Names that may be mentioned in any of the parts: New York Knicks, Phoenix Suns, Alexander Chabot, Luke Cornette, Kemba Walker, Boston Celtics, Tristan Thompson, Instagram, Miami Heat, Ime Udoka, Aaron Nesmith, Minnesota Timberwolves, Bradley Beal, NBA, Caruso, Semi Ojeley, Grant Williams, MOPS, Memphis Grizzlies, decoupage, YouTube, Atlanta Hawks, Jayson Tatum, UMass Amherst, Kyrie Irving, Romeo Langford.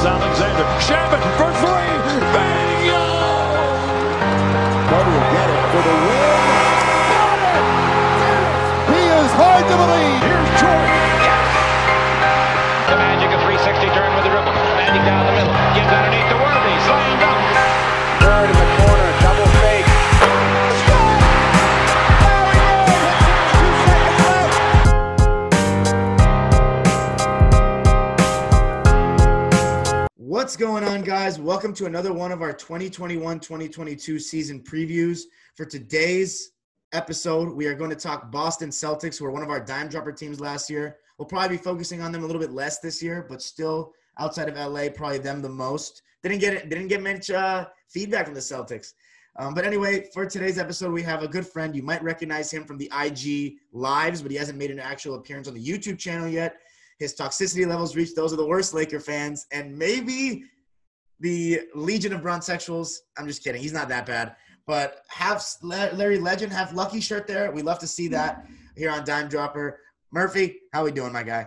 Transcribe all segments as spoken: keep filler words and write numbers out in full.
is Alexander. Chabot for three. Bang! Buddy will get it for the win. Got it! He is hard to believe. Here's Jordan. Yes! The Magic a three sixty turn with the dribble. Magic down the middle. Gives underneath the Worthy. Slammed up. Bird in the corner. Double fake. What's going on, guys? Welcome to another one of our twenty twenty-one twenty twenty-two season previews. For today's episode, we are going to talk Boston Celtics, who were one of our dime dropper teams last year. We'll probably be focusing on them a little bit less this year, but still outside of L A, probably them the most. Didn't get didn't get much uh, feedback from the Celtics. Um, but anyway, for today's episode, we have a good friend. You might recognize him from the I G Lives, but he hasn't made an actual appearance on the YouTube channel yet. His toxicity levels reach those of the worst Laker fans, and maybe the Legion of Bronsexuals. I'm just kidding. He's not that bad. But have Larry Legend, have Lucky shirt there. We love to see that here on Dime Dropper. Murphy, how we doing, my guy?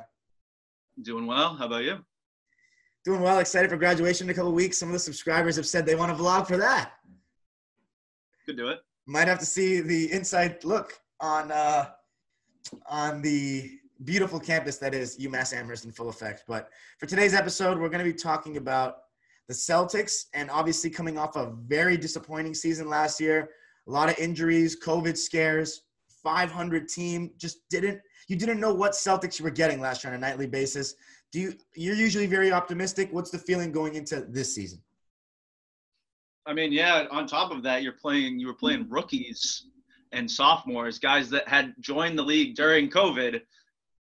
Doing well. How about you? Doing well. Excited for graduation in a couple of weeks. Some of the subscribers have said they want a vlog for that. Could do it. Might have to see the inside look on uh, on the – beautiful campus that is UMass Amherst in full effect. But for today's episode, we're going to be talking about the Celtics, and obviously coming off a very disappointing season last year. A lot of injuries, COVID scares, five hundred team. Just didn't you didn't know what Celtics you were getting last year on a nightly basis. Do you you're usually very optimistic. What's the feeling going into this season? I mean, yeah. On top of that, you're playing. You were playing rookies and sophomores, guys that had joined the league during COVID.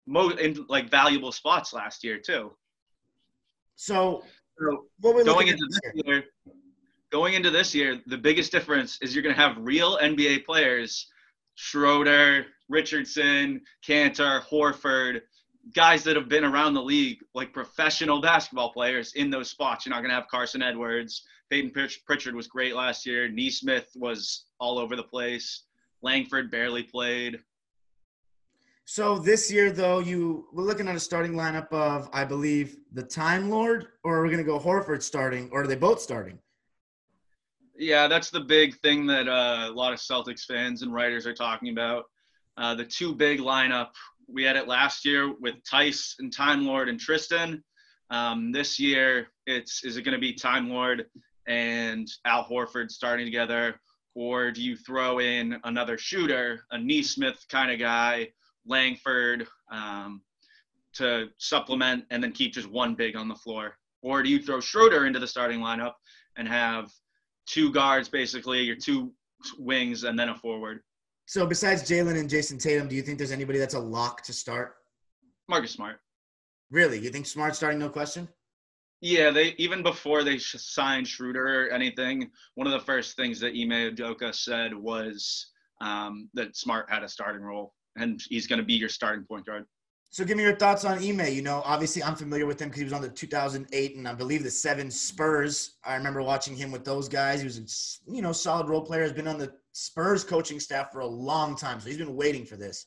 Most in like valuable spots last year too. So, so what we're going into this year? year, going into this year, the biggest difference is you're going to have real N B A players: Schroeder, Richardson, Kanter, Horford, guys that have been around the league, like professional basketball players in those spots. You're not going to have Carson Edwards. Peyton Pritchard was great last year. Nesmith was all over the place. Langford barely played. So this year, though, you we're looking at a starting lineup of, I believe, the Time Lord, or are we going to go Horford starting, or are they both starting? Yeah, that's the big thing that uh, a lot of Celtics fans and writers are talking about. Uh, the two big lineup, we had it last year with Tice and Time Lord and Tristan. Um, this year, it's is it going to be Time Lord and Al Horford starting together, or do you throw in another shooter, a Nesmith kind of guy, Langford um, to supplement and then keep just one big on the floor? Or do you throw Schroeder into the starting lineup and have two guards, basically your two wings and then a forward? So besides Jaylen and Jayson Tatum, do you think there's anybody that's a lock to start? Marcus Smart. Really? You think Smart starting, no question? Yeah, they even before they signed Schroeder or anything, one of the first things that Ime Udoka said was um, that Smart had a starting role. And he's going to be your starting point guard. So give me your thoughts on Ime. You know, obviously I'm familiar with him because he was on the two thousand eight and I believe the seven Spurs. I remember watching him with those guys. He was a, you know, solid role player. Has been on the Spurs coaching staff for a long time, so he's been waiting for this.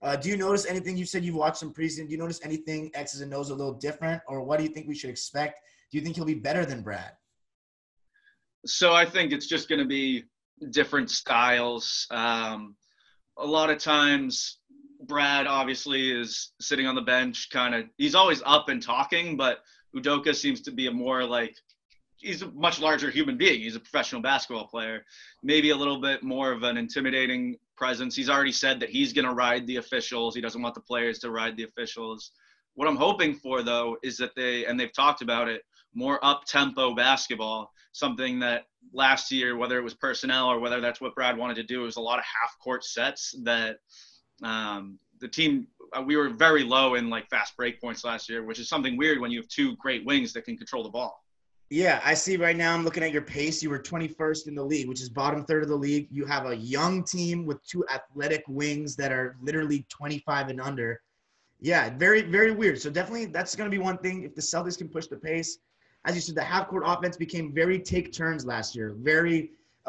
Uh, do you notice anything? You said you've watched some preseason. Do you notice anything X's and O's a little different, or what do you think we should expect? Do you think he'll be better than Brad? So I think it's just going to be different styles. Um, A lot of times, Brad obviously is sitting on the bench, kind of. He's always up and talking, but Udoka seems to be a more like he's a much larger human being. He's a professional basketball player, maybe a little bit more of an intimidating presence. He's already said that he's going to ride the officials. He doesn't want the players to ride the officials. What I'm hoping for, though, is that they and they've talked about it more up-tempo basketball, something that last year, whether it was personnel or whether that's what Brad wanted to do, it was a lot of half-court sets that um, the team uh, – we were very low in, like, fast break points last year, which is something weird when you have two great wings that can control the ball. Yeah, I see right now I'm looking at your pace. You were twenty-first in the league, which is bottom third of the league. You have a young team with two athletic wings that are literally twenty-five and under. Yeah, very, very weird. So definitely that's going to be one thing if the Celtics can push the pace. As you said, the half-court offense became very take turns last year. Very,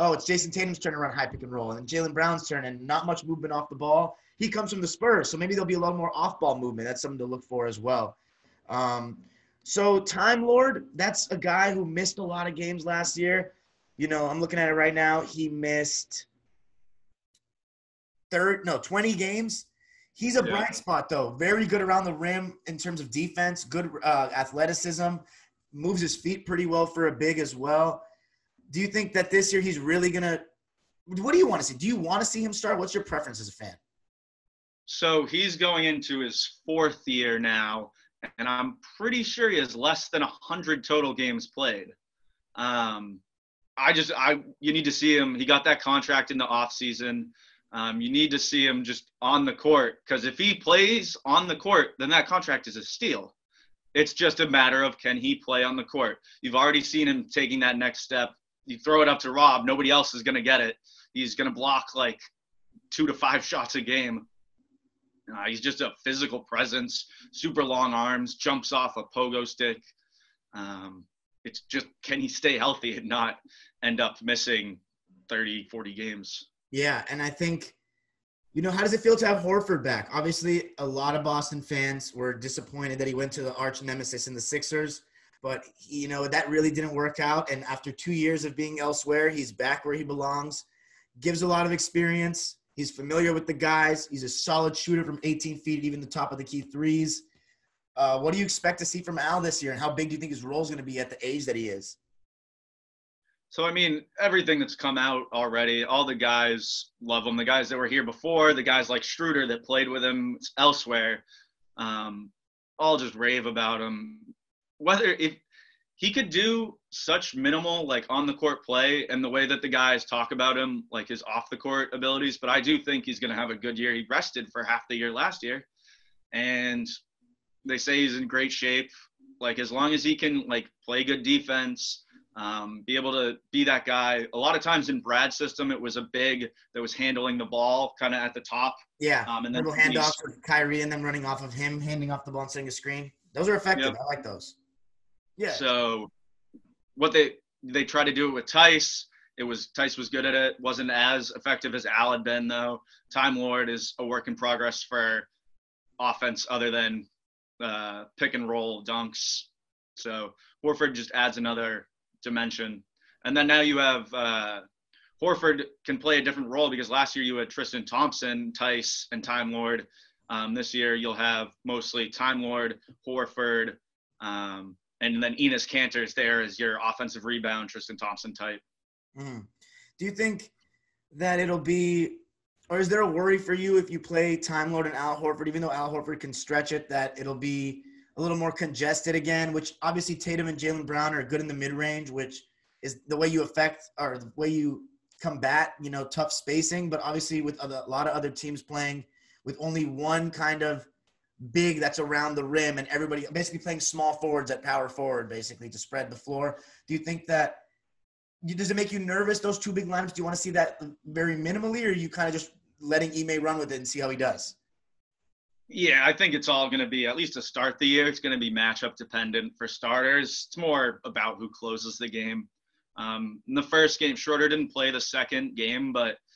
oh, it's Jayson Tatum's turn to run high pick and roll, and Jaylen Brown's turn, and not much movement off the ball. He comes from the Spurs, so maybe there'll be a lot more off-ball movement. That's something to look for as well. Um, So Time Lord, that's a guy who missed a lot of games last year. You know, I'm looking at it right now. He missed third, no, twenty games. He's a yeah. bright spot, though. Very good around the rim in terms of defense, good uh, athleticism, moves his feet pretty well for a big as well. Do you think that this year he's really going to – what do you want to see? Do you want to see him start? What's your preference as a fan? So he's going into his fourth year now, and I'm pretty sure he has less than one hundred total games played. Um, I just I you need to see him. He got that contract in the offseason. Um, you need to see him just on the court, because if he plays on the court, then that contract is a steal. It's just a matter of, can he play on the court? You've already seen him taking that next step. You throw it up to Rob, nobody else is going to get it. He's going to block like two to five shots a game. Uh, he's just a physical presence, super long arms, jumps off a pogo stick. Um, it's just, can he stay healthy and not end up missing thirty, forty games? Yeah, and I think, you know, how does it feel to have Horford back? Obviously, a lot of Boston fans were disappointed that he went to the arch nemesis in the Sixers. But, you know, that really didn't work out. And after two years of being elsewhere, he's back where he belongs. Gives a lot of experience. He's familiar with the guys. He's a solid shooter from eighteen feet, even the top of the key threes. Uh, what do you expect to see from Al this year? And how big do you think his role is going to be at the age that he is? So, I mean, everything that's come out already, all the guys love him. The guys that were here before, the guys like Schroeder that played with him elsewhere, um, all just rave about him. Whether if he could do such minimal, like, on the court play and the way that the guys talk about him, like his off the court abilities, but I do think he's going to have a good year. He rested for half the year last year, and they say he's in great shape. Like, as long as he can, like, play good defense, um, be able to be that guy. A lot of times in Brad's system, it was a big that was handling the ball kind of at the top. Yeah. Um, and then handoffs with Kyrie and them running off of him, handing off the ball and setting a screen. Those are effective. Yep. I like those. Yeah. So what they they try to do it with Tice. It was Tice was good at it. Wasn't as effective as Al had been, though. Time Lord is a work in progress for offense other than uh, pick and roll dunks. So Horford just adds another dimension. And then now you have uh, Horford can play a different role, because last year you had Tristan Thompson, Tice, and Time Lord. Um, this year you'll have mostly Time Lord, Horford, um, and then Enes Kanter is there as your offensive rebound, Tristan Thompson type. Mm. Do you think that it'll be – or is there a worry for you if you play Time Lord and Al Horford, even though Al Horford can stretch it, that it'll be a little more congested again, which obviously Tatum and Jaylen Brown are good in the mid-range, which is the way you affect – or the way you combat, you know, tough spacing. But obviously with other, a lot of other teams playing – with only one kind of big that's around the rim and everybody basically playing small forwards at power forward, basically, to spread the floor. Do you think that – does it make you nervous, those two big lineups? Do you want to see that very minimally, or are you kind of just letting Ime run with it and see how he does? Yeah, I think it's all going to be, at least to start the year, it's going to be matchup dependent for starters. It's more about who closes the game. Um, in the first game, Schroeder didn't play the second game, but –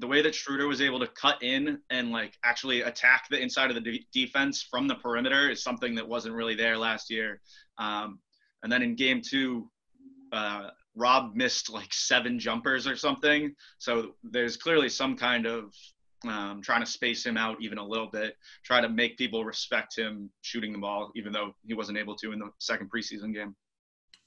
the way that Schroeder was able to cut in and, like, actually attack the inside of the de- defense from the perimeter is something that wasn't really there last year. Um, and then in game two, uh, Rob missed like seven jumpers or something. So there's clearly some kind of um, trying to space him out even a little bit, try to make people respect him shooting the ball, even though he wasn't able to in the second preseason game.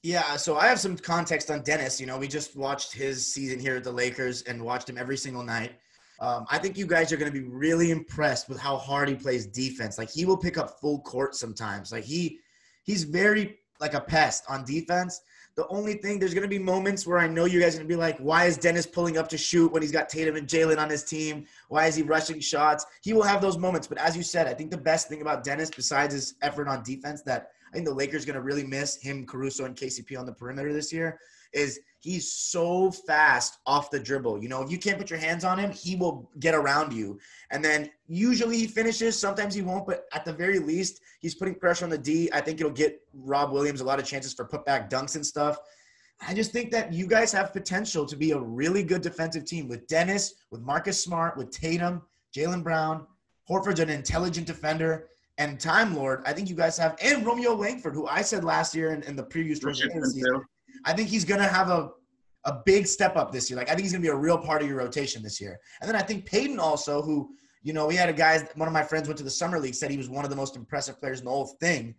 Yeah, so I have some context on Dennis. You know, we just watched his season here at the Lakers and watched him every single night. Um, I think you guys are going to be really impressed with how hard he plays defense. Like, he will pick up full court sometimes. Like, he he's very, like, a pest on defense. The only thing, there's going to be moments where I know you guys are going to be like, why is Dennis pulling up to shoot when he's got Tatum and Jaylen on his team? Why is he rushing shots? He will have those moments. But as you said, I think the best thing about Dennis, besides his effort on defense, that – I think the Lakers are going to really miss him, Caruso, and K C P on the perimeter this year, is he's so fast off the dribble. You know, if you can't put your hands on him, he will get around you. And then usually he finishes. Sometimes he won't, but at the very least, he's putting pressure on the D. I think it'll get Rob Williams a lot of chances for putback dunks and stuff. I just think that you guys have potential to be a really good defensive team with Dennis, with Marcus Smart, with Tatum, Jaylen Brown. Horford's an intelligent defender. and Time Lord, I think you guys have, and Romeo Langford, who I said last year and in, in the previous season, I think he's going to have a, a big step up this year. Like, I think he's going to be a real part of your rotation this year. And then I think Peyton also, who, you know, we had a guy, one of my friends went to the summer league, said he was one of the most impressive players in the whole thing.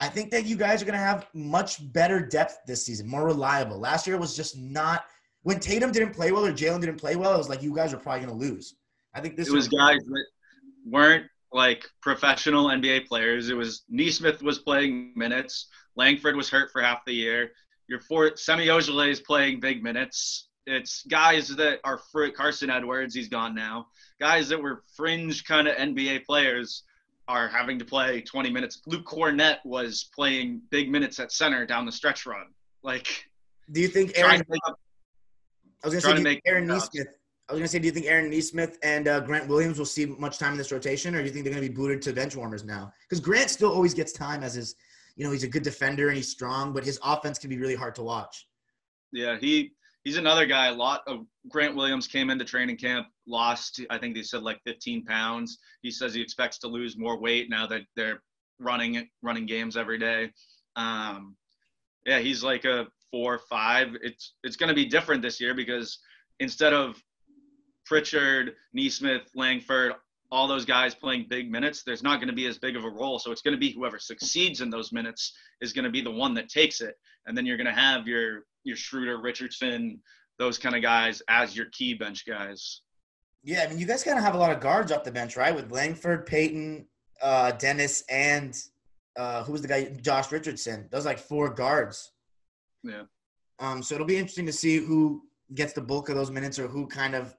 I think that you guys are going to have much better depth this season, more reliable. Last year was just not – when Tatum didn't play well or Jaylen didn't play well, it was like you guys are probably going to lose. I think this – It was guys that weren't, like, professional N B A players. It was – Nesmith was playing minutes. Langford was hurt for half the year. Your four, Semi Ojeley is playing big minutes. It's guys that are fr- – Carson Edwards, he's gone now. Guys that were fringe kind of N B A players are having to play twenty minutes. Luke Cornette was playing big minutes at center down the stretch run. Like, do you think Aaron – I was going to say Aaron Nesmith. I was going to say, do you think Aaron Nesmith and uh, Grant Williams will see much time in this rotation, or do you think they're going to be booted to bench warmers now? Because Grant still always gets time as his, you know, he's a good defender and he's strong, but his offense can be really hard to watch. Yeah, he he's another guy. A lot of Grant Williams came into training camp, lost, I think they said like fifteen pounds. He says he expects to lose more weight now that they're running running games every day. Um, yeah, he's like a four or five. It's it's going to be different this year because instead of Pritchard, Nesmith, Langford, all those guys playing big minutes, there's not going to be as big of a role. So it's going to be whoever succeeds in those minutes is going to be the one that takes it. And then you're going to have your, your Schroeder, Richardson, those kind of guys as your key bench guys. Yeah, I mean, you guys kind of have a lot of guards off the bench, right? With Langford, Peyton, uh, Dennis, and uh, who was the guy? Josh Richardson. Those like four guards. Yeah. Um. So it'll be interesting to see who gets the bulk of those minutes or who kind of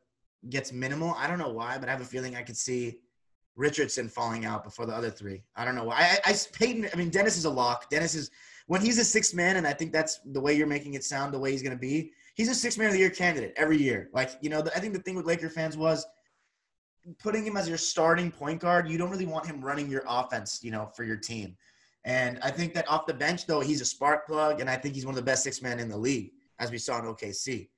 gets minimal. I don't know why, but I have a feeling I could see Richardson falling out before the other three. I don't know why. I, I Peyton, I mean, Dennis is a lock. Dennis is, when he's a sixth man, and I think that's the way you're making it sound, the way he's going to be, he's a sixth man of the year candidate every year. Like, you know, the, I think the thing with Laker fans was putting him as your starting point guard. You don't really want him running your offense, you know, for your team. And I think that off the bench, though, he's a spark plug, and I think he's one of the best sixth men in the league, as we saw in O K C.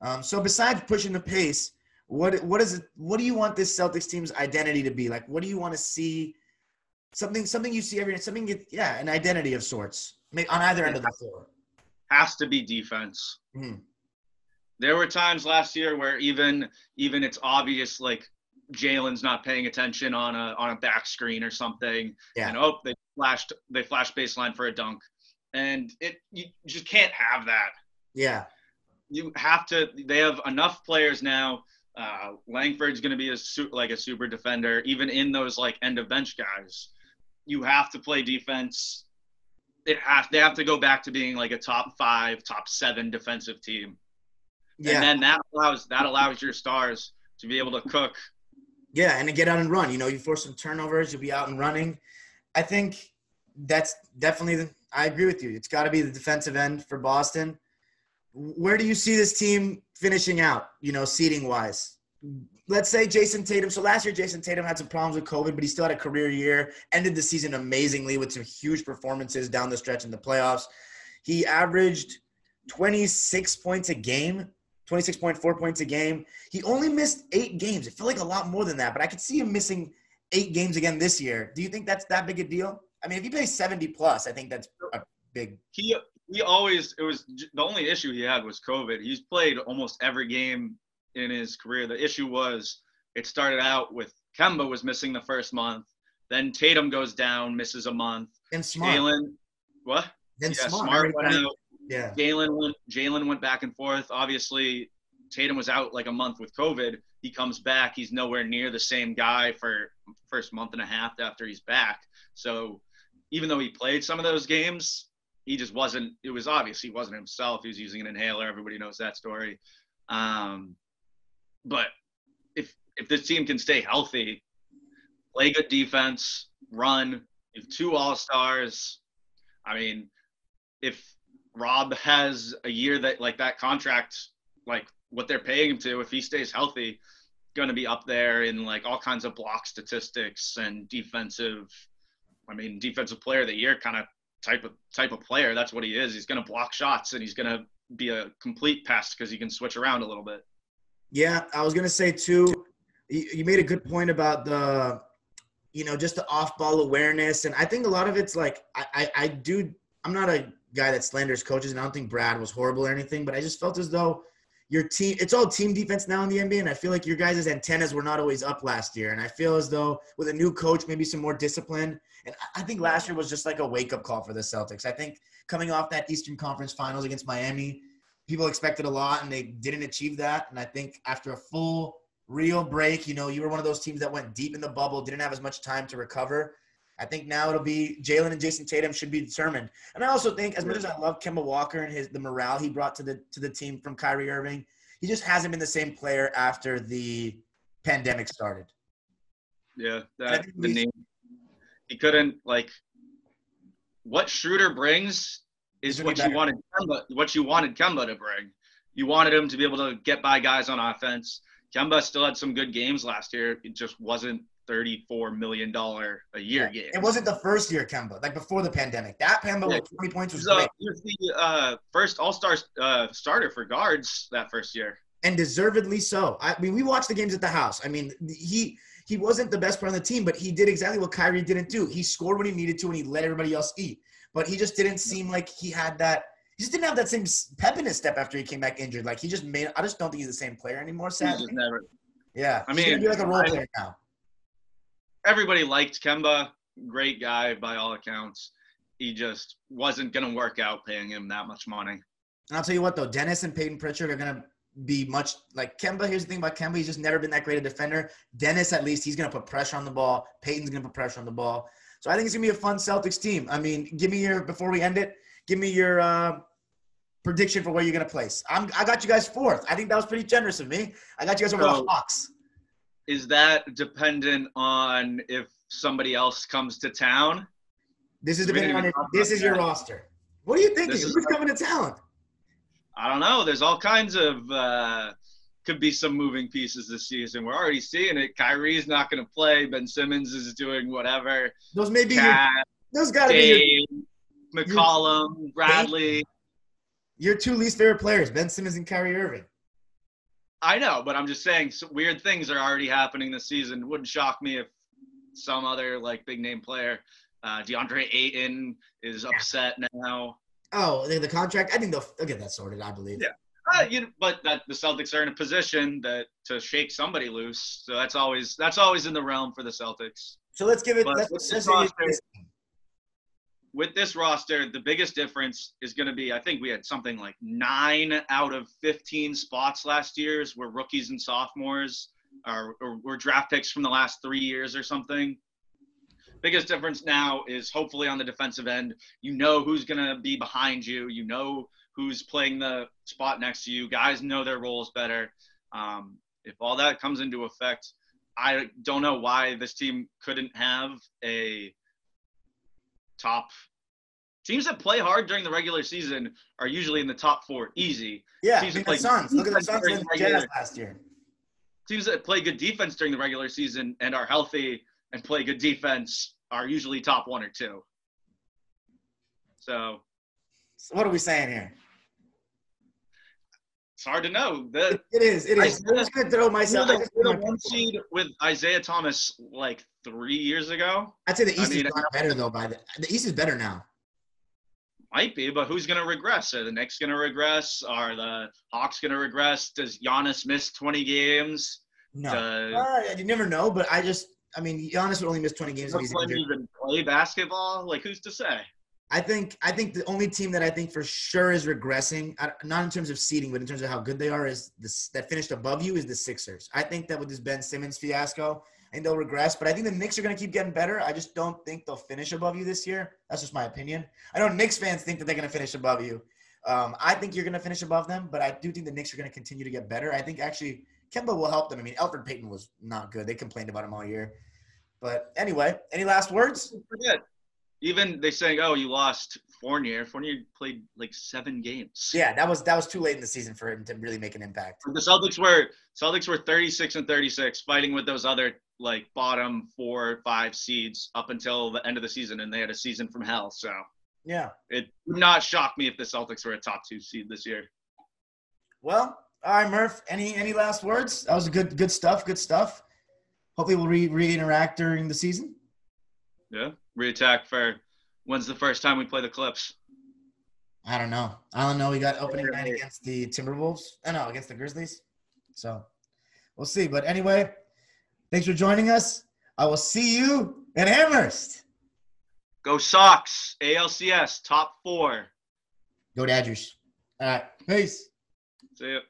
Um, so besides pushing the pace, What what is it? What do you want this Celtics team's identity to be like? What do you want to see? Something something you see every night. Something you, yeah, an identity of sorts on either end of the floor. Has to be defense. Mm-hmm. There were times last year where even even it's obvious like Jaylen's not paying attention on a on a back screen or something. Yeah. And oh, they flashed they flashed baseline for a dunk, and it you just can't have that. Yeah. You have to. They have enough players now. Uh, Langford's going to be a su- like a super defender, even in those like end of bench guys. You have to play defense. It has they have to go back to being like a top five, top seven defensive team. Yeah. And then that allows that allows your stars to be able to cook. Yeah, and to get out and run. You know, you force some turnovers, you'll be out and running. I think that's definitely. The, I agree with you. It's got to be the defensive end for Boston. Where do you see this team finishing out, you know, seeding-wise? Let's say Jayson Tatum. So last year, Jayson Tatum had some problems with COVID, but he still had a career year, ended the season amazingly with some huge performances down the stretch in the playoffs. He averaged twenty-six points a game, twenty-six point four points a game. He only missed eight games. It felt like a lot more than that, but I could see him missing eight games again this year. Do you think that's that big a deal? I mean, if he plays seventy plus, I think that's a big deal. He always – it was – the only issue he had was COVID. He's played almost every game in his career. The issue was it started out with Kemba was missing the first month. Then Tatum goes down, misses a month. And Smart. Jaylen – what? Then yeah, Smart. Smart went out. Yeah. Jaylen went, Jaylen went back and forth. Obviously, Tatum was out like a month with COVID. He comes back. He's nowhere near the same guy for first month and a half after he's back. So even though he played some of those games – he just wasn't – it was obvious he wasn't himself. He was using an inhaler. Everybody knows that story. Um, but if if this team can stay healthy, play good defense, run, if two all-stars, I mean, if Rob has a year that – like that contract, like what they're paying him to, if he stays healthy, going to be up there in like all kinds of block statistics and defensive – I mean, defensive player of the year kind of – type of type of player. That's what he is. He's going to block shots, and he's going to be a complete pest because he can switch around a little bit. Yeah, I was going to say, too, you made a good point about the you know, just the off-ball awareness. And I think a lot of it's like I, I, I do – I'm not a guy that slanders coaches, and I don't think Brad was horrible or anything, but I just felt as though your team – it's all team defense now in the N B A, and I feel like your guys' antennas were not always up last year. And I feel as though with a new coach, maybe some more discipline. And I think last year was just like a wake-up call for the Celtics. I think coming off that Eastern Conference Finals against Miami, people expected a lot, and they didn't achieve that. And I think after a full – real break, you know, you were one of those teams that went deep in the bubble, didn't have as much time to recover. I think now it'll be Jaylen and Jayson Tatum should be determined. And I also think, as much as I love Kemba Walker and his the morale he brought to the to the team from Kyrie Irving, he just hasn't been the same player after the pandemic started. Yeah, that the name he couldn't like. What Schroeder brings is what you wanted Kemba, what you wanted Kemba to bring. You wanted him to be able to get by guys on offense. Kemba still had some good games last year. It just wasn't thirty-four million dollars a year yeah. game. It wasn't the first year Kemba, like before the pandemic. That Kemba yeah. with twenty points was so, great. He was the uh, first all-star uh, starter for guards that first year. And deservedly so. I mean, we watched the games at the house. I mean, he he wasn't the best player on the team, but he did exactly what Kyrie didn't do. He scored when he needed to, and he let everybody else eat. But he just didn't seem like he had that. He just didn't have that same pep in his step after he came back injured. Like, he just made – I just don't think he's the same player anymore, sadly. Never. Yeah. I mean – he's going to be like a role I, player now. Everybody liked Kemba. Great guy by all accounts. He just wasn't going to work out paying him that much money. And I'll tell you what, though. Dennis and Peyton Pritchard are going to be much – like, Kemba – here's the thing about Kemba. He's just never been that great a defender. Dennis, at least, he's going to put pressure on the ball. Peyton's going to put pressure on the ball. So I think it's going to be a fun Celtics team. I mean, give me your – before we end it – give me your uh, prediction for where you're going to place. I'm, I got you guys fourth. I think that was pretty generous of me. I got you guys over so, the Hawks. Is that dependent on if somebody else comes to town? This is dependent on if this is your roster. What are you thinking? Who's like, coming to town? I don't know. There's all kinds of uh, – could be some moving pieces this season. We're already seeing it. Kyrie's not going to play. Ben Simmons is doing whatever. Those may be Cat, your – those got to be your – McCollum, Bradley. Your two least favorite players, Ben Simmons and Kyrie Irving. I know, but I'm just saying so weird things are already happening this season. It wouldn't shock me if some other, like, big-name player, uh, DeAndre Ayton, is upset yeah. now. Oh, the contract? I think they'll, they'll get that sorted, I believe. Yeah, uh, you know, but that the Celtics are in a position that to shake somebody loose, so that's always that's always in the realm for the Celtics. So let's give it – let's let's With this roster, the biggest difference is going to be, I think we had something like nine out of fifteen spots last year's were rookies and sophomores or, or were draft picks from the last three years or something. Biggest difference now is hopefully on the defensive end, you know who's going to be behind you. You know who's playing the spot next to you. Guys know their roles better. Um, if all that comes into effect, I don't know why this team couldn't have a – top teams that play hard during the regular season are usually in the top four easy. Yeah, teams that play the Suns. Look at the Suns and the Jazz last year. Teams that play good defense during the regular season and are healthy and play good defense are usually top one or two. So, so what are we saying here? It's hard to know. The, it is. It is. I'm just gonna throw myself. You know, the, the one seed with Isaiah Thomas like three years ago. I'd say the East I mean, is not better though. By the the East is better now. Might be, but who's gonna regress? Are the Knicks gonna regress? Are the Hawks gonna regress? Does Giannis miss twenty games? No, Does, uh, you never know. But I just, I mean, Giannis would only miss twenty games. If he's injured. Even play basketball? Like, who's to say? I think I think the only team that I think for sure is regressing, not in terms of seeding, but in terms of how good they are, is this, that finished above you is the Sixers. I think that with this Ben Simmons fiasco, I think they'll regress. But I think the Knicks are going to keep getting better. I just don't think they'll finish above you this year. That's just my opinion. I know Knicks fans think that they're going to finish above you. Um, I think you're going to finish above them, but I do think the Knicks are going to continue to get better. I think actually Kemba will help them. I mean, Elfrid Payton was not good. They complained about him all year. But anyway, any last words? Forget. Even they saying, oh, you lost Fournier. Fournier played like seven games. Yeah, that was that was too late in the season for him to really make an impact. The Celtics were Celtics were thirty-six and thirty-six, fighting with those other like bottom four, five seeds up until the end of the season, and they had a season from hell. So yeah, it would not shock me if the Celtics were a top two seed this year. Well, all right, Murph. Any any last words? That was good good stuff. Good stuff. Hopefully, we'll re re-interact during the season. Yeah, reattack for when's the first time we play the Clips? I don't know. I don't know. We got opening night against the Timberwolves. I know, against the Grizzlies. So we'll see. But anyway, thanks for joining us. I will see you in Amherst. Go Sox, A L C S, top four. Go Dodgers. All right. Peace. See ya.